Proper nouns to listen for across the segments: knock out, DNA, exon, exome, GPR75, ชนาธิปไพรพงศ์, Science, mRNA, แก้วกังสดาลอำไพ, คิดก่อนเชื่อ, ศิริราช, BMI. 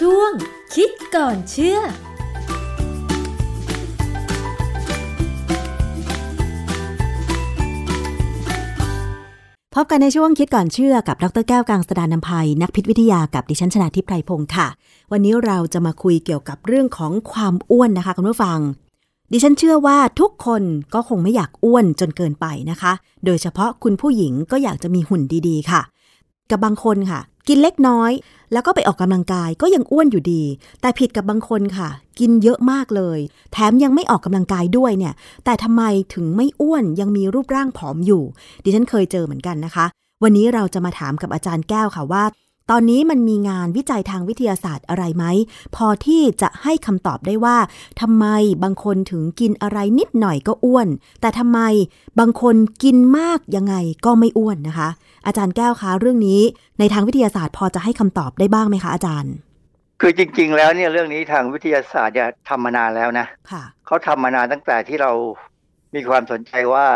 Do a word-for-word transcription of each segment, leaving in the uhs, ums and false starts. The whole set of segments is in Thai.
ช่วงคิดก่อนเชื่อพบกันในช่วงคิดก่อนเชื่อกับดร.แก้วกังสดาลอำไพนักพิษวิทยากับดิฉันชนาธิปไพรพงศ์ค่ะวันนี้เราจะมาคุยเกี่ยวกับเรื่องของความอ้วนนะคะคุณผู้ฟังดิฉันเชื่อว่าทุกคนก็คงไม่อยากอ้วนจนเกินไปนะคะโดยเฉพาะคุณผู้หญิงก็อยากจะมีหุ่นดีๆค่ะกับบางคนค่ะกินเล็กน้อยแล้วก็ไปออกกำลังกายก็ยังอ้วนอยู่ดีแต่ผิดกับบางคนค่ะกินเยอะมากเลยแถมยังไม่ออกกำลังกายด้วยเนี่ยแต่ทำไมถึงไม่อ้วนยังมีรูปร่างผอมอยู่ดิฉันเคยเจอเหมือนกันนะคะวันนี้เราจะมาถามกับอาจารย์แก้วค่ะว่าตอนนี้มันมีงานวิจัยทางวิทยาศาสตร์อะไรไหมพอที่จะให้คำตอบได้ว่าทำไมบางคนถึงกินอะไรนิดหน่อยก็อ้วนแต่ทำไมบางคนกินมากยังไงก็ไม่อ้วนนะคะอาจารย์แก้วคะเรื่องนี้ในทางวิทยาศาสตร์พอจะให้คำตอบได้บ้างไหมคะอาจารย์คือจริงๆแล้วเนี่ยเรื่องนี้ทางวิทยาศาสตร์เนี่ยทำมานานแล้วนะเขาทำมานานตั้งแต่ที่เรามีความสนใจว่า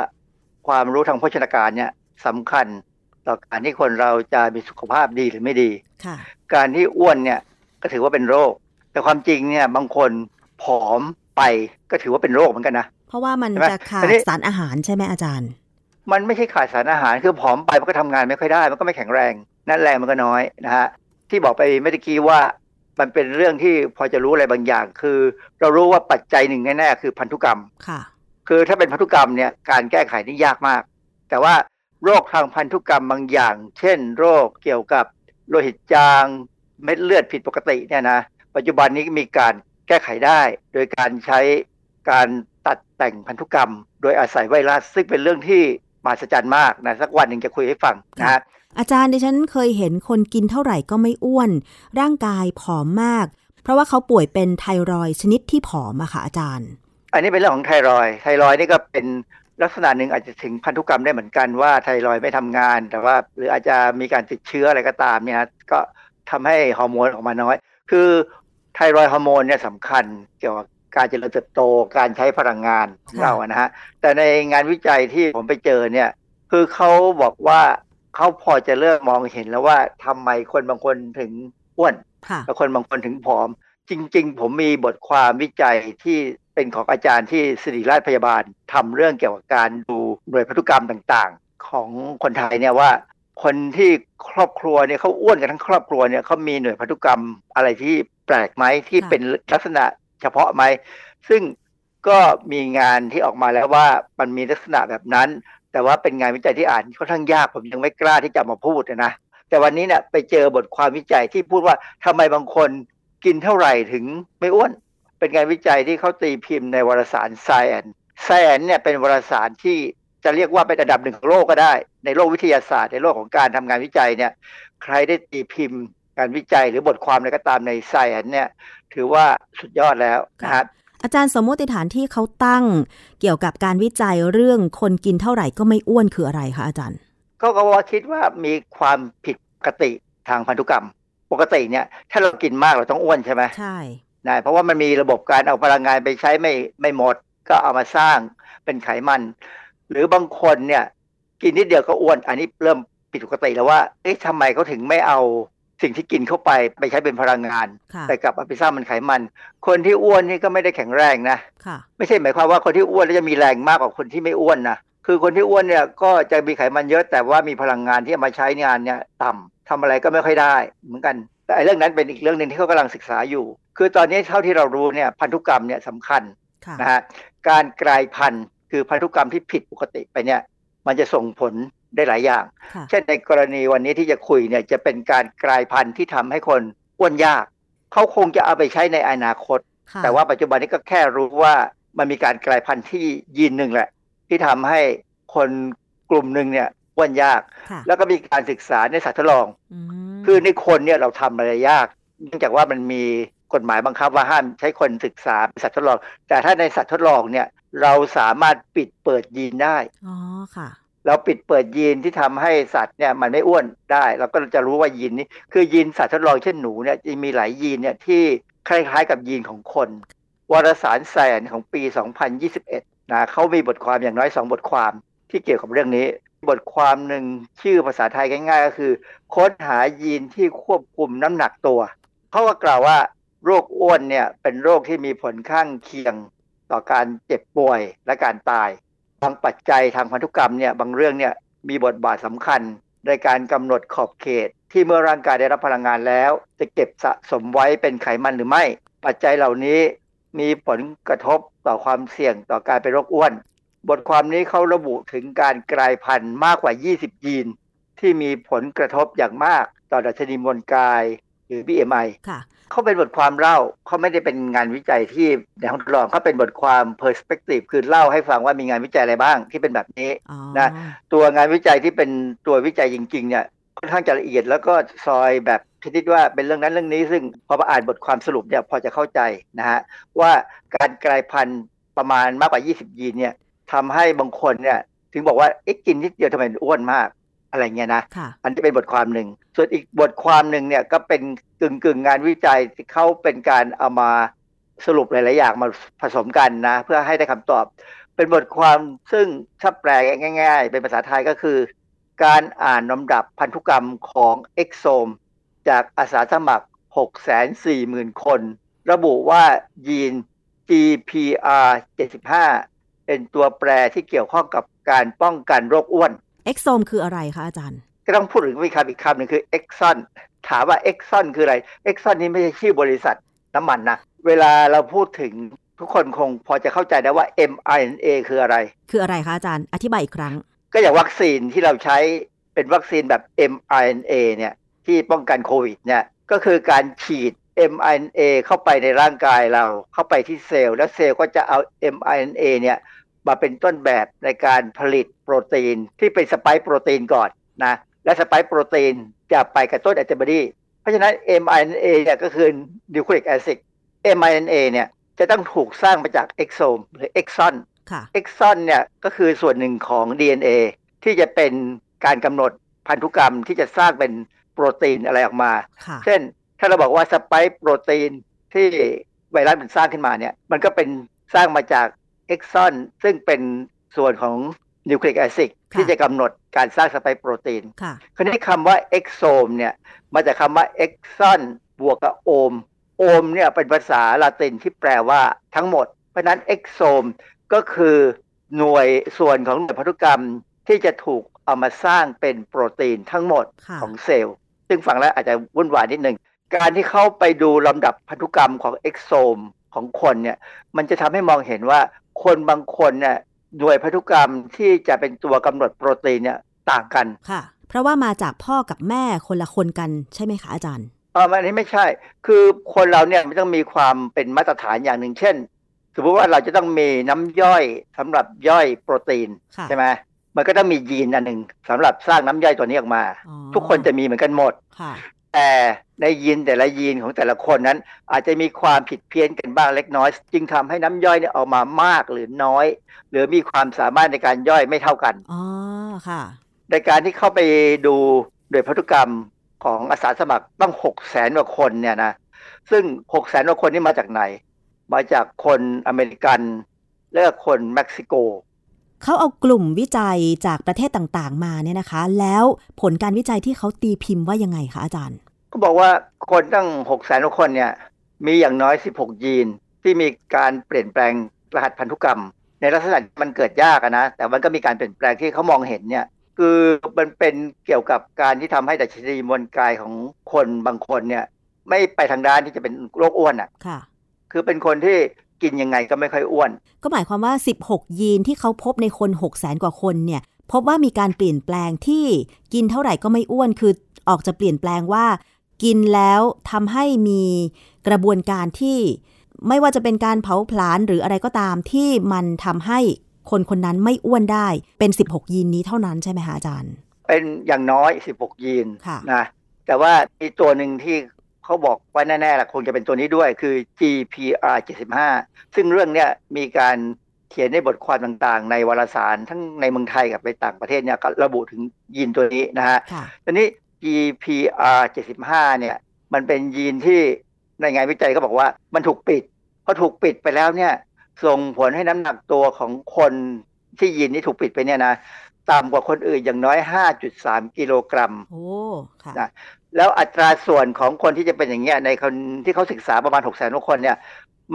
ความรู้ทางโภชนาการเนี่ยสำคัญต่อการที่คนเราจะมีสุขภาพดีหรือไม่ดีการที่อ้วนเนี่ยก็ถือว่าเป็นโรคแต่ความจริงเนี่ยบางคนผอมไปก็ถือว่าเป็นโรคเหมือนกันนะเพราะว่ามันจะขาดสารอาหารใช่ไหมอาจารย์มันไม่ใช่ขาดสารอาหารคือผอมไปมันก็ทำงานไม่ค่อยได้มันก็ไม่แข็งแรงนั่นแรงมันก็น้อยนะฮะที่บอกไปเมื่อกี้ว่ามันเป็นเรื่องที่พอจะรู้อะไรบางอย่างคือเรารู้ว่าปัจจัยหนึ่งแน่ๆคือพันธุกรรมค่ะคือถ้าเป็นพันธุกรรมเนี่ยการแก้ไขนี่ยากมากแต่ว่าโรคทางพันธุกรรมบางอย่างเช่นโรคเกี่ยวกับโลหิตจางเม็ดเลือดผิดปกติเนี่ยนะปัจจุบันนี้มีการแก้ไขได้โดยการใช้การตัดแต่งพันธุกรรมโดยอาศัยไวรัสซึ่งเป็นเรื่องที่มหัศจรรย์มากนะสักวันหนึ่งจะคุยให้ฟังนะอาจารย์ดิฉันเคยเห็นคนกินเท่าไหร่ก็ไม่อ้วนร่างกายผอมมากเพราะว่าเขาป่วยเป็นไทรอยด์ชนิดที่ผอมอะค่ะอาจารย์อันนี้เป็นเรื่องของไทรอยด์ไทรอยด์นี่ก็เป็นลักษณะหนึ่งอาจจะถึงพันธุกรรมได้เหมือนกันว่าไทรอยด์ไม่ทำงานแต่ว่าหรืออาจจะมีการติดเชื้ออะไรก็ตามเนี่ยก็ทำให้ฮอร์โมนออกมาน้อยคือไทรอยด์ฮอร์โมนเนี่ยสำคัญเกี่ยวกับการเจริญเติบโตการใช้พลังงานของเรานะฮะแต่ในงานวิจัยที่ผมไปเจอเนี่ยคือเขาบอกว่าเขาพอจะเริ่มมองเห็นแล้วว่าทำไมคนบางคนถึงอ้วนและคนบางคนถึงผอมจริงๆผมมีบทความวิจัยที่เป็นของอาจารย์ที่ศิริราชพยาบาลทำเรื่องเกี่ยวกับการดูหน่วยพันธุกรรมต่างๆของคนไทยเนี่ยว่าคนที่ครอบครัวเนี่ยเขาอ้วนกันทั้งครอบครัวเนี่ยเขามีหน่วยพันธุกรรมอะไรที่แปลกไหมที่เป็นลักษณะเฉพาะไหมซึ่งก็มีงานที่ออกมาแล้วว่ามันมีลักษณะแบบนั้นแต่ว่าเป็นงานวิจัยที่อ่านค่อนข้างยากผมยังไม่กล้าที่จะมาพูดนะแต่วันนี้เนี่ยไปเจอบทความวิจัยที่พูดว่าทำไมบางคนกินเท่าไหร่ถึงไม่อ้วนเป็นงานวิจัยที่เขาตีพิมพ์ในวารสาร Science Science เนี่ยเป็นวารสารที่จะเรียกว่าเป็นระดับหนึ่งของโลกก็ได้ในโลกวิทยาศาสตร์ในโลกของการทำงานวิจัยเนี่ยใครได้ตีพิมพ์งานวิจัยหรือบทความอะไรก็ตามใน Science เนี่ยถือว่าสุดยอดแล้วนะครับอาจารย์สมมติฐานที่เขาตั้งเกี่ยวกับการวิจัยเรื่องคนกินเท่าไหร่ก็ไม่อ้วนคืออะไรคะอาจารย์ก็ก็ว่าคิดว่ามีความผิดปกติทางพันธุกรรมปกติเนี่ยถ้าเรากินมากเราต้องอ้วนใช่ไหมใช่นะเพราะว่ามันมีระบบการเอาพลังงานไปใช้ไม่ไม่หมดก็เอามาสร้างเป็นไขมันหรือบางคนเนี่ยกินนิดเดียวก็อ้วนอันนี้เริ่มผิดปกติแล้วว่าเอ๊ะทำไมเขาถึงไม่เอาสิ่งที่กินเข้าไปไปใช้เป็นพลังงานแต่กลับเอาไปสร้างเป็นไขมันคนที่อ้วนนี่ก็ไม่ได้แข็งแรงนะไม่ใช่หมายความว่าคนที่อ้วนแล้วจะมีแรงมากกว่าคนที่ไม่อ้วนนะคือคนที่อ้วนเนี่ยก็จะมีไขมันเยอะแต่ว่ามีพลังงานที่เอามาใช้งานเนี่ยต่ำทำอะไรก็ไม่ค่อยได้เหมือนกันแต่เรื่องนั้นเป็นอีกเรื่องนึงที่เขากำลังศึกษาอยู่คือตอนนี้เท่าที่เรารู้เนี่ยพันธุกรรมเนี่ยสำคัญนะฮะการกลายพันธุ์คือพันธุกรรมที่ผิดปกติไปเนี่ยมันจะส่งผลได้หลายอย่างเช่นในกรณีวันนี้ที่จะคุยเนี่ยจะเป็นการกลายพันธุ์ที่ทำให้คนอ้วนยากเขาคงจะเอาไปใช้ในอนาคตแต่ว่าปัจจุบันนี้ก็แค่รู้ว่ามันมีการกลายพันธุ์ที่ยีนหนึ่งแหละที่ทำให้คนกลุ่มหนึ่งเนี่ยอ้วนยากแล้วก็มีการศึกษาในสัตว์ทดลองคือในคนเนี่ยเราทำอะไรยากเนื่องจากว่ามันมีกฎหมายบังคับว่าห้ามใช้คนศึกษาเป็นสัตว์ทดลองแต่ถ้าในสัตว์ทดลองเนี่ยเราสามารถปิดเปิดยีนได้อ๋อค่ะเราปิดเปิดยีนที่ทำให้สัตว์เนี่ยมันไม่อ้วนได้เราก็จะรู้ว่ายีนนี้คือยีนสัตว์ทดลองเช่นหนูเนี่ยมีหลายยีนเนี่ยที่คล้ายๆกับยีนของคนวารสาร Science ของปีสองพันยี่สิบเอ็ดนะเขามีบทความอย่างน้อยสองบทความที่เกี่ยวกับเรื่องนี้บทความหนึ่งชื่อภาษาไทยง่ายๆก็คือค้นหายีนที่ควบคุมน้ำหนักตัว เขาก็กล่าวว่าโรคอ้วนเนี่ยเป็นโรคที่มีผลข้างเคียงต่อการเจ็บป่วยและการตายทางปัจจัยทางพันธุกรรมเนี่ยบางเรื่องเนี่ยมีบทบาทสำคัญในการกำหนดขอบเขตที่เมื่อร่างกายได้รับพลังงานแล้วจะเก็บสะสมไว้เป็นไขมันหรือไม่ปัจจัยเหล่านี้มีผลกระทบต่อความเสี่ยงต่อการเป็นโรคอ้วนบทความนี้เขาระบุถึงการกลายพันธุ์มากกว่ายี่สิบยีนที่มีผลกระทบอย่างมากต่อดัชนีมวลกายหรือ บี เอ็ม ไอ เขาเป็นบทความเล่าเขาไม่ได้เป็นงานวิจัยที่ในห้องทดลองเขาเป็นบทความ perspective คือเล่าให้ฟังว่ามีงานวิจัยอะไรบ้างที่เป็นแบบนี้นะตัวงานวิจัยที่เป็นตัววิจัยจริงๆเนี่ยค่อนข้างจะละเอียดแล้วก็ซอยแบบชนิดว่าเป็นเรื่องนั้นเรื่องนี้ซึ่งพอมาอ่านบทความสรุปเนี่ยพอจะเข้าใจนะฮะว่าการกลายพันธุ์ประมาณมากกว่ายี่สิบยีนเนี่ยทำให้บางคนเนี่ยถึงบอกว่าเอ๊ะกินนิดเดียวทำไมอ้วนมากอะไรเงี้ยนะอันนี้เป็นบทความหนึ่งส่วนอีกบทความหนึ่งเนี่ยก็เป็นกึ่งกึ่งงานวิจัยที่เขาเป็นการเอามาสรุปหลายๆอย่างมาผสมกันนะเพื่อให้ได้คำตอบเป็นบทความซึ่งถ้าแปลง่ายๆเป็นภาษาไทยก็คือการอ่านลำดับพันธุกรรมของเอ็กโซมจากอาสาสมัคร หกแสนสี่หมื่น คนระบุว่ายีน จี พี อาร์ เจ็ดสิบห้า เป็นตัวแปรที่เกี่ยวข้องกับการป้องกันโรคอ้วนexome คืออะไรคะอาจารย์ก็ต้องพูดถึงคำอีกคำหนึ่งคือ exon ถามว่า exon คืออะไร exon นี่ไม่ใช่ชื่อบริษัทน้ำมันนะเวลาเราพูดถึงทุกคนคงพอจะเข้าใจได้ว่า mRNA คืออะไรคืออะไรคะอาจารย์อธิบายอีกครั้งก็อย่างวัคซีนที่เราใช้เป็นวัคซีนแบบ mRNA เนี่ยที่ป้องกันโควิดเนี่ยก็คือการฉีด mRNA เข้าไปในร่างกายเราเข้าไปที่เซลล์แล้วเซลล์ก็จะเอา mRNA เนี่ยมาเป็นต้นแบบในการผลิตโปรตีนที่เป็นสไปค์โปรตีนก่อนนะและสไปค์โปรตีนจะไปกระตุ้นแอนติบอดีเพราะฉะนั้น mRNA เนี่ยก็คือนิวคลีอิกแอซิด mRNA เนี่ยจะต้องถูกสร้างมาจากเอ็กโซมหรือเอ็กซอนเอ็กซอนเนี่ยก็คือส่วนหนึ่งของ ดี เอ็น เอ ที่จะเป็นการกำหนดพันธุกรรมที่จะสร้างเป็นโปรตีนอะไรออกมาเช่นถ้าเราบอกว่าสไปค์โปรตีนที่ไวรัสมันสร้างขึ้นมาเนี่ยมันก็เป็นสร้างมาจากexon ซึ่งเป็นส่วนของนิวคลีอิกแอซิดที่จะกำหนดการสร้างสไปค์โปรตีนคราวนี้คำว่า exome เนี่ยมาจากคำว่า exon บวกกับ ome ome เนี่ยเป็นภาษาลาตินที่แปลว่าทั้งหมดเพราะนั้น exome ก็คือหน่วยส่วนของหน่วยพันธุกรรมที่จะถูกเอามาสร้างเป็นโปรตีนทั้งหมดของเซลล์ซึ่งฟังแล้วอาจจะวุ่นวายนิดนึงการที่เข้าไปดูลำดับพันธุกรรมของ exome ของคนเนี่ยมันจะทำให้มองเห็นว่าคนบางคนเนี่ยหน่วยพันธุกรรมที่จะเป็นตัวกำหนดโปรตีนเนี่ยต่างกันค่ะเพราะว่ามาจากพ่อกับแม่คนละคนกันใช่ไหมคะอาจารย์อ๋ออันนี้ไม่ใช่คือคนเราเนี่ยมันต้องมีความเป็นมาตรฐานอย่างหนึ่งเช่นสมมติว่าเราจะต้องมีน้ำย่อยสำหรับย่อยโปรตีนใช่ไหมมันก็ต้องมียีนอันหนึ่งสำหรับสร้างน้ำย่อยตัวนี้ออกมาทุกคนจะมีเหมือนกันหมดแต่ในยีนแต่ละยีนของแต่ละคนนั้นอาจจะมีความผิดเพี้ยนกันบ้างเล็กน้อยจึงทำให้น้ำย่อยเนี่ยออกมามากหรือน้อยหรือมีความสามารถในการย่อยไม่เท่ากันอ๋อค่ะในการที่เข้าไปดูโดยพันธุกรรมของอาสาสมัครต้องหกแสนกว่าคนเนี่ยนะซึ่งหกแสนกว่าคนนี่มาจากไหนมาจากคนอเมริกันและคนเม็กซิโกเขาเอากลุ่มวิจัยจากประเทศต่างๆมาเนี่ยนะคะแล้วผลการวิจัยที่เขาตีพิมพ์ว่ายังไงคะอาจารย์ก็บอกว่าคนตั้งหกแสนคนเนี่ยมีอย่างน้อยสิบหกยีนที่มีการเปลี่ยนแปลงรหัสพันธุกรรมในลักษณะมันเกิดยากนะแต่มันก็มีการเปลี่ยนแปลงที่เขามองเห็นเนี่ยคือมันเป็นเกี่ยวกับการที่ทำให้ดัชนีมวลกายของคนบางคนเนี่ยไม่ไปทางด้านที่จะเป็นโรคอ้วนอ่ะค่ะคือเป็นคนที่กินยังไงก็ไม่ค่อยอ้วนก็หมายความว่าสิบหกยีนที่เขาพบในคนหกแสนกว่าคนเนี่ยพบว่ามีการเปลี่ยนแปลงที่กินเท่าไหร่ก็ไม่อ้วนคือออกจะเปลี่ยนแปลงว่ากินแล้วทำให้มีกระบวนการที่ไม่ว่าจะเป็นการเผาผลาญหรืออะไรก็ตามที่มันทำให้คนคนนั้นไม่อ้วนได้เป็นสิบหกยีนนี้เท่านั้นใช่ไหมคะอาจารย์เป็นอย่างน้อยสิบหกยีนนะแต่ว่ามีตัวหนึ่งที่เขาบอกว่าแน่ๆล่ะคงจะเป็นตัวนี้ด้วยคือ จี พี อาร์ เจ็ดสิบห้า ซึ่งเรื่องเนี้ยมีการเขียนในบทความต่างๆในวารสารทั้งในเมืองไทยกับในต่างประเทศเนี่ยก็ระบุถึงยีนตัวนี้นะฮะทีนี้ จี พี อาร์ เจ็ดสิบห้า เนี่ยมันเป็นยีนที่ในงานวิจัยก็บอกว่ามันถูกปิดพอถูกปิดไปแล้วเนี่ยส่งผลให้น้ำหนักตัวของคนที่ยีนนี้ถูกปิดไปเนี่ยนะต่ำกว่าคนอื่นอย่างน้อย ห้าจุดสาม กิโลกรัมโอ้ค่ะนะ แล้วอัตราส่วนของคนที่จะเป็นอย่างเงี้ยในคนที่เขาศึกษาประมาณ หกแสน คนเนี่ย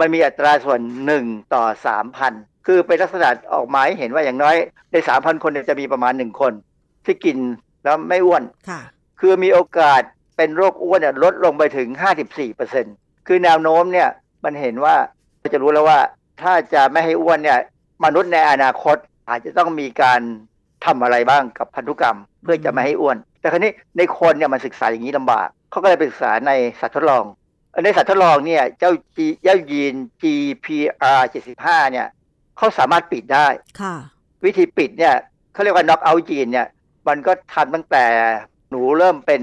มันมีอัตราส่วนหนึ่งต่อ สามพัน คือเป็นลักษณะออกมาให้เห็นว่าอย่างน้อยใน สามพัน คนจะมีประมาณหนึ่งคนที่กินแล้วไม่อ้วนค่ะคือมีโอกาสเป็นโรคอ้วนเนี่ยลดลงไปถึง ห้าสิบสี่เปอร์เซ็นต์ คือแนวโน้มเนี่ยมันเห็นว่าเราจะรู้แล้วว่าถ้าจะไม่ให้อ้วนเนี่ยมนุษย์ในอนาคตอาจจะต้องมีการทำอะไรบ้างกับพันธุกรรมเพื่อจะไม่ให้อ้วนแต่คราวนี้ในคนเนี่ยมันศึกษาอย่างนี้ลำบากเขาก็เลยไปศึกษาในสัตว์ทดลองในสัตว์ทดลองเนี่ยเจ้าเจ้ายีน จี พี อาร์ เจ็ดสิบห้า เนี่ยเขาสามารถปิดได้ค่ะวิธีปิดเนี่ยเขาเรียกว่า knock out ยีนเนี่ยมันก็ทำตั้งแต่หนูเริ่มเป็น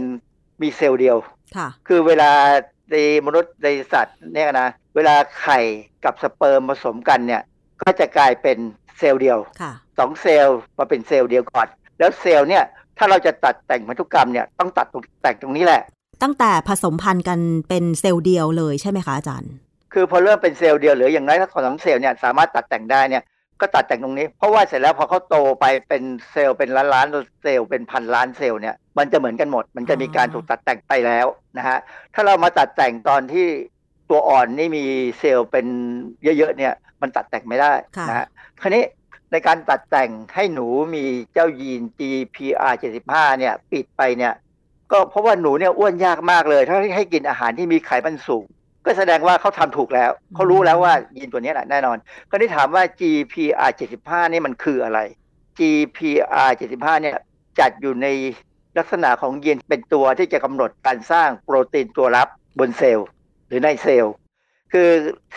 มีเซลล์เดียวค่ะคือเวลาในมนุษย์ในสัตว์เนี่ยนะเวลาไข่กับสเปิร์มผสมกันเนี่ยก็จะกลายเป็นเซลล์เดียวค่ะสองเซลล์มาเป็นเซลล์เดียวก่อนแล้วเซลล์เนี่ยถ้าเราจะตัดแต่งพันธุกรรมเนี่ยต้องตัดแต่งตรงนี้แหละตั้งแต่ผสมพันธุ์กันเป็นเซลล์เดียวเลยใช่ไหมคะอาจารย์คือพอเริ่มเป็นเซลล์เดียวหรืออย่างน้อยถ้าสองเซลล์เนี่ยสามารถตัดแต่งได้เนี่ยก็ตัดแต่งตรงนี้เพราะว่าเสร็จแล้วพอเขาโตไปเป็นเซลล์เป็นล้านล้านเซลล์เป็นพันล้านเซลล์เนี่ยมันจะเหมือนกันหมดมันจะมีการถูกตัดแต่งไปแล้วนะฮะถ้าเรามาตัดแต่งตอนที่ตัวอ่อนนี่มีเซลล์เป็นเยอะๆเนี่ยมันตัดแต่งไม่ได้นะฮะคราวนี้ในการตัดแต่งให้หนูมีเจ้ายีน จี พี อาร์ เจ็ดสิบห้า เนี่ยปิดไปเนี่ยก็เพราะว่าหนูเนี่ยอ้วนยากมากเลยถ้าให้กินอาหารที่มีไขมันสูงก็แสดงว่าเขาทำถูกแล้วเขารู้แล้วว่ายีนตัวนี้แหละแน่นอนก็ได้ถามว่า จี พี อาร์ เจ็ดสิบห้า นี่มันคืออะไร จี พี อาร์ เจ็ดสิบห้า เนี่ยจัดอยู่ในลักษณะของยีนเป็นตัวที่จะกำหนดการสร้างโปรตีนตัวรับบนเซลล์หรือในเซลล์คือ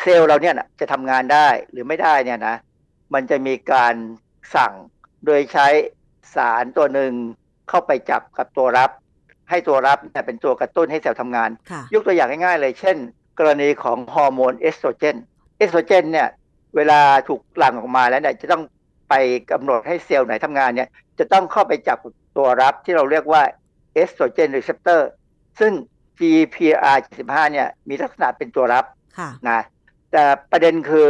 เซลล์เราเนี่ยจะทำงานได้หรือไม่ได้เนี่ยนะมันจะมีการสั่งโดยใช้สารตัวหนึ่งเข้าไปจับกับตัวรับให้ตัวรับแต่เป็นตัวกระตุ้นให้เซลล์ทำงานยกตัวอย่างง่ายๆเลยเช่นกรณีของฮอร์โมนเอสโตรเจนเอสโตรเจนเนี่ยเวลาถูกหลั่งออกมาแล้วเนี่ยจะต้องไปกำหนดให้เซลล์ไหนทำงานเนี่ยจะต้องเข้าไปจับตัวรับที่เราเรียกว่าเอสโตรเจนรีเซปเตอร์ซึ่ง จี พี อาร์ เจ็ดสิบห้า เนี่ยมีลักษณะเป็นตัวรับนะแต่ประเด็นคือ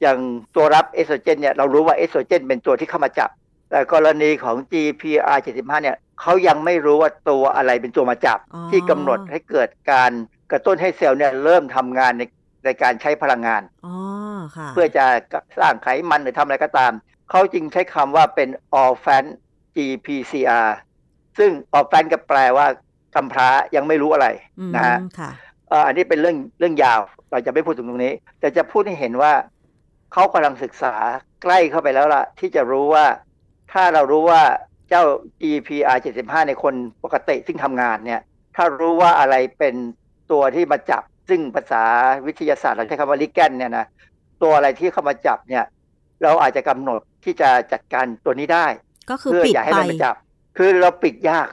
อย่างตัวรับเอสโตรเจนเนี่ยเรารู้ว่าเอสโตรเจนเป็นตัวที่เข้ามาจับแต่กรณีของ จี พี อาร์ เจ็ดสิบห้า เนี่ยเขายังไม่รู้ว่าตัวอะไรเป็นตัวมาจับที่กำหนดให้เกิดการกระตุ้นให้เซลล์เนี่ยเริ่มทำงานในในการใช้พลังงานเพื่อจะสร้างไขมันหรือทำอะไรก็ตามเขาจึงใช้คำว่าเป็น orphan จี พี ซี อาร์ ซึ่ง orphan ก็แปลว่ากำพร้ายังไม่รู้อะไรนะฮะอันนี้เป็นเรื่องเรื่องยาวเราจะไม่พูดถึงตรงนี้แต่จะพูดให้เห็นว่าเขากำลังศึกษาใกล้เข้าไปแล้วล่ะที่จะรู้ว่าถ้าเรารู้ว่าเจ้า จี พี อาร์ เจ็ดสิบห้า ในคนปกติซึ่งทำงานเนี่ยถ้ารู้ว่าอะไรเป็นตัวที่มาจับซึ่งภาษาวิทยาศาสตร์เราใช้คำว่าลิแกนเนี่ยนะตัวอะไรที่เข้ามาจับเนี่ยเราอาจจะกำหนดที่จะจัดการตัวนี้ได้ก็คือปิดไปคือเราปิดยาก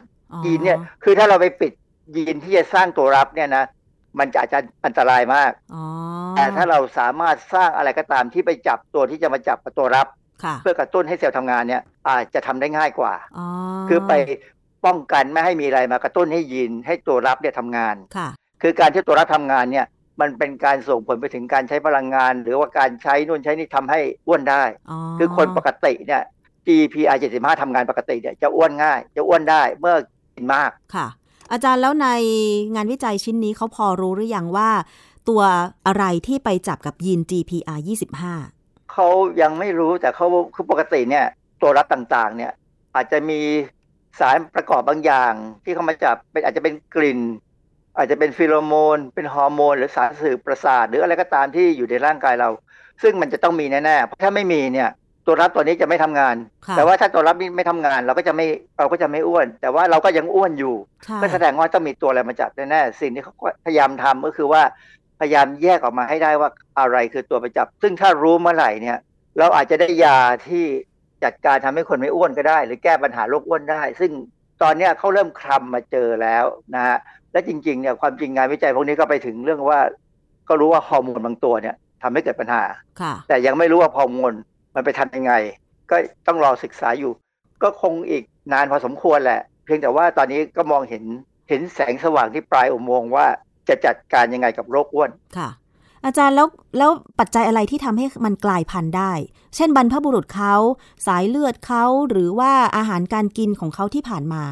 ยีนเนี่ยคือถ้าเราไปปิดยีนที่จะสร้างตัวรับเนี่ยนะมันอาจจะอันตรายมากแต่ถ้าเราสามารถสร้างอะไรก็ตามที่ไปจับตัวที่จะมาจับตัวรับเพื่อกระตุ้นให้เซลล์ทำงานเนี่ยอาจจะทำได้ง่ายกว่าคือไปป้องกันไม่ให้มีอะไรมากระตุ้นให้ยีนให้ตัวรับเนี่ยทำงานคือการที่ตัวรับทำงานเนี่ยมันเป็นการส่งผลไปถึงการใช้พลังงานหรือว่าการใช้นู่นใช้นี่ทำให้อ้วนได้คือคนปกติเนี่ย จี พี อาร์ เจ็ดสิบห้า ทำงานปกติเนี่ยจะอ้วนง่ายจะอ้วนได้เมื่อกินมากค่ะอาจารย์แล้วในงานวิจัยชิ้นนี้เขาพอรู้หรือยังว่าตัวอะไรที่ไปจับกับยีน จี พี อาร์ ยี่สิบห้า เขายังไม่รู้แต่เขาคือปกติเนี่ยตัวรับต่างๆเนี่ยอาจจะมีสารประกอบบางอย่างที่เขามาจับเป็นอาจจะเป็นกลิ่นอาจจะเป็นฟีโรโมนเป็นฮอร์โมนหรือสารสื่อประสาทหรืออะไรก็ตามที่อยู่ในร่างกายเราซึ่งมันจะต้องมีแน่ๆเพราะถ้าไม่มีเนี่ยตัวรับตัวนี้จะไม่ทำงานแต่ว่าถ้าตัวรับนี้ไม่ทำงานเราก็จะไม่เราก็จะไม่อ้วนแต่ว่าเราก็ยังอ้วนอยู่ก็แสดงว่าต้องมีตัวอะไรมาจับแน่ๆสิ่งที่เขาพยายามทำก็คือว่าพยายามแยกออกมาให้ได้ว่าอะไรคือตัวไปจับซึ่งถ้ารู้เมื่อไหร่เนี่ยเราอาจจะได้ยาที่จัดการทำให้คนไม่อ้วนก็ได้หรือแก้ปัญหาโรคอ้วนได้ซึ่งตอนนี้เขาเริ่มคลำมาเจอแล้วนะฮะและจริงๆเนี่ยความจริงงานวิจัยพวกนี้ก็ไปถึงเรื่องว่าก็รู้ว่าฮอร์โมนบางตัวเนี่ยทำให้เกิดปัญหาแต่ยังไม่รู้ว่าฮอร์โมนมันไปทำยังไงก็ต้องรอศึกษาอยู่ก็คงอีกนานพอสมควรแหละเพียงแต่ว่าตอนนี้ก็มองเห็นเห็นแสงสว่างที่ปลายอุโมงค์ว่าจะจัดการยังไงกับโรคอ้วนค่ะอาจารย์แล้วแล้วปัจจัยอะไรที่ทำให้มันกลายพันธุ์ได้เช่นบรรพบุรุษเขาสายเลือดเขาหรือว่าอาหารการกินของเขาที่ผ่านมา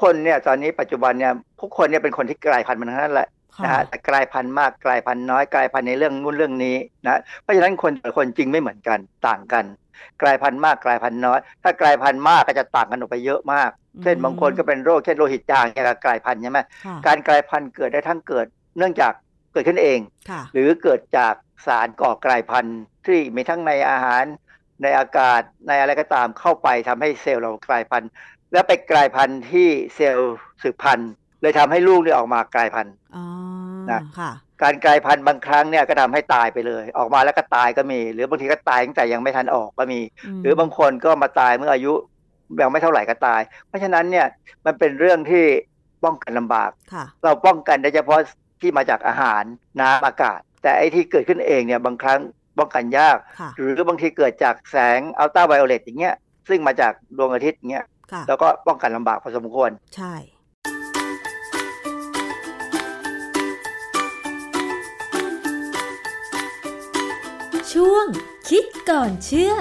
คนเนี่ยตอนนี้ปัจจุบันเนี่ย ทุกคนเนี่ยเป็นคนที่กลายพันธุ์มันทั้งนั้นแหละนะฮะแต่กลายพันธุ์มากกลายพันธุ์น้อยกลายพันธุ์ในเรื่องนู้นเรื่องนี้นะเพราะฉะนั้นคนแต่ละคนจริงไม่เหมือนกันต่างกันกลายพันธุ์มากกลายพันธุ์น้อยถ้ากลายพันธุ์มากก็จะต่างกันออกไปเยอะมากเช่นบางคนก็เป็นโรคเช่นโลหิตจางเนี่ยก็กลายพันธุ์ใช่ไหมการกลายพันธุ์เกิดได้ทั้งเกิดเนื่องจากเกิดขึ้นเองหรือเกิดจากสารก่อกลายพันธุ์ที่มีทั้งในอาหารในอากาศในอะไรก็ตามเข้าไปทำให้เซลล์เรากลายพันธุ์แล้วไปกลายพันธุ์ที่เซลล์สืบพันธุ์เลยทำให้ลูกเนี่ยออกมากลายพันธุ์นะการกลายพันธุ์บางครั้งเนี่ยก็ทำให้ตายไปเลยออกมาแล้วก็ตายก็มีหรือบางทีก็ตายตั้งแต่ยังไม่ทันออกก็มีหรือบางคนก็มาตายเมื่ออายุยังไม่เท่าไหร่ก็ตายเพราะฉะนั้นเนี่ยมันเป็นเรื่องที่ป้องกันลำบากเราป้องกันได้เฉพาะที่มาจากอาหารน้ำอากาศแต่ไอ้ที่เกิดขึ้นเองเนี่ยบางครั้งป้องกันยากหรือบางทีเกิดจากแสงอัลตราไวโอเลตอย่างเงี้ยซึ่งมาจากดวงอาทิตย์อย่างเงี้ยแล้วก็ป้องกันลำบากพอสมควรใช่ช่วงคิดก่อนเชื่อ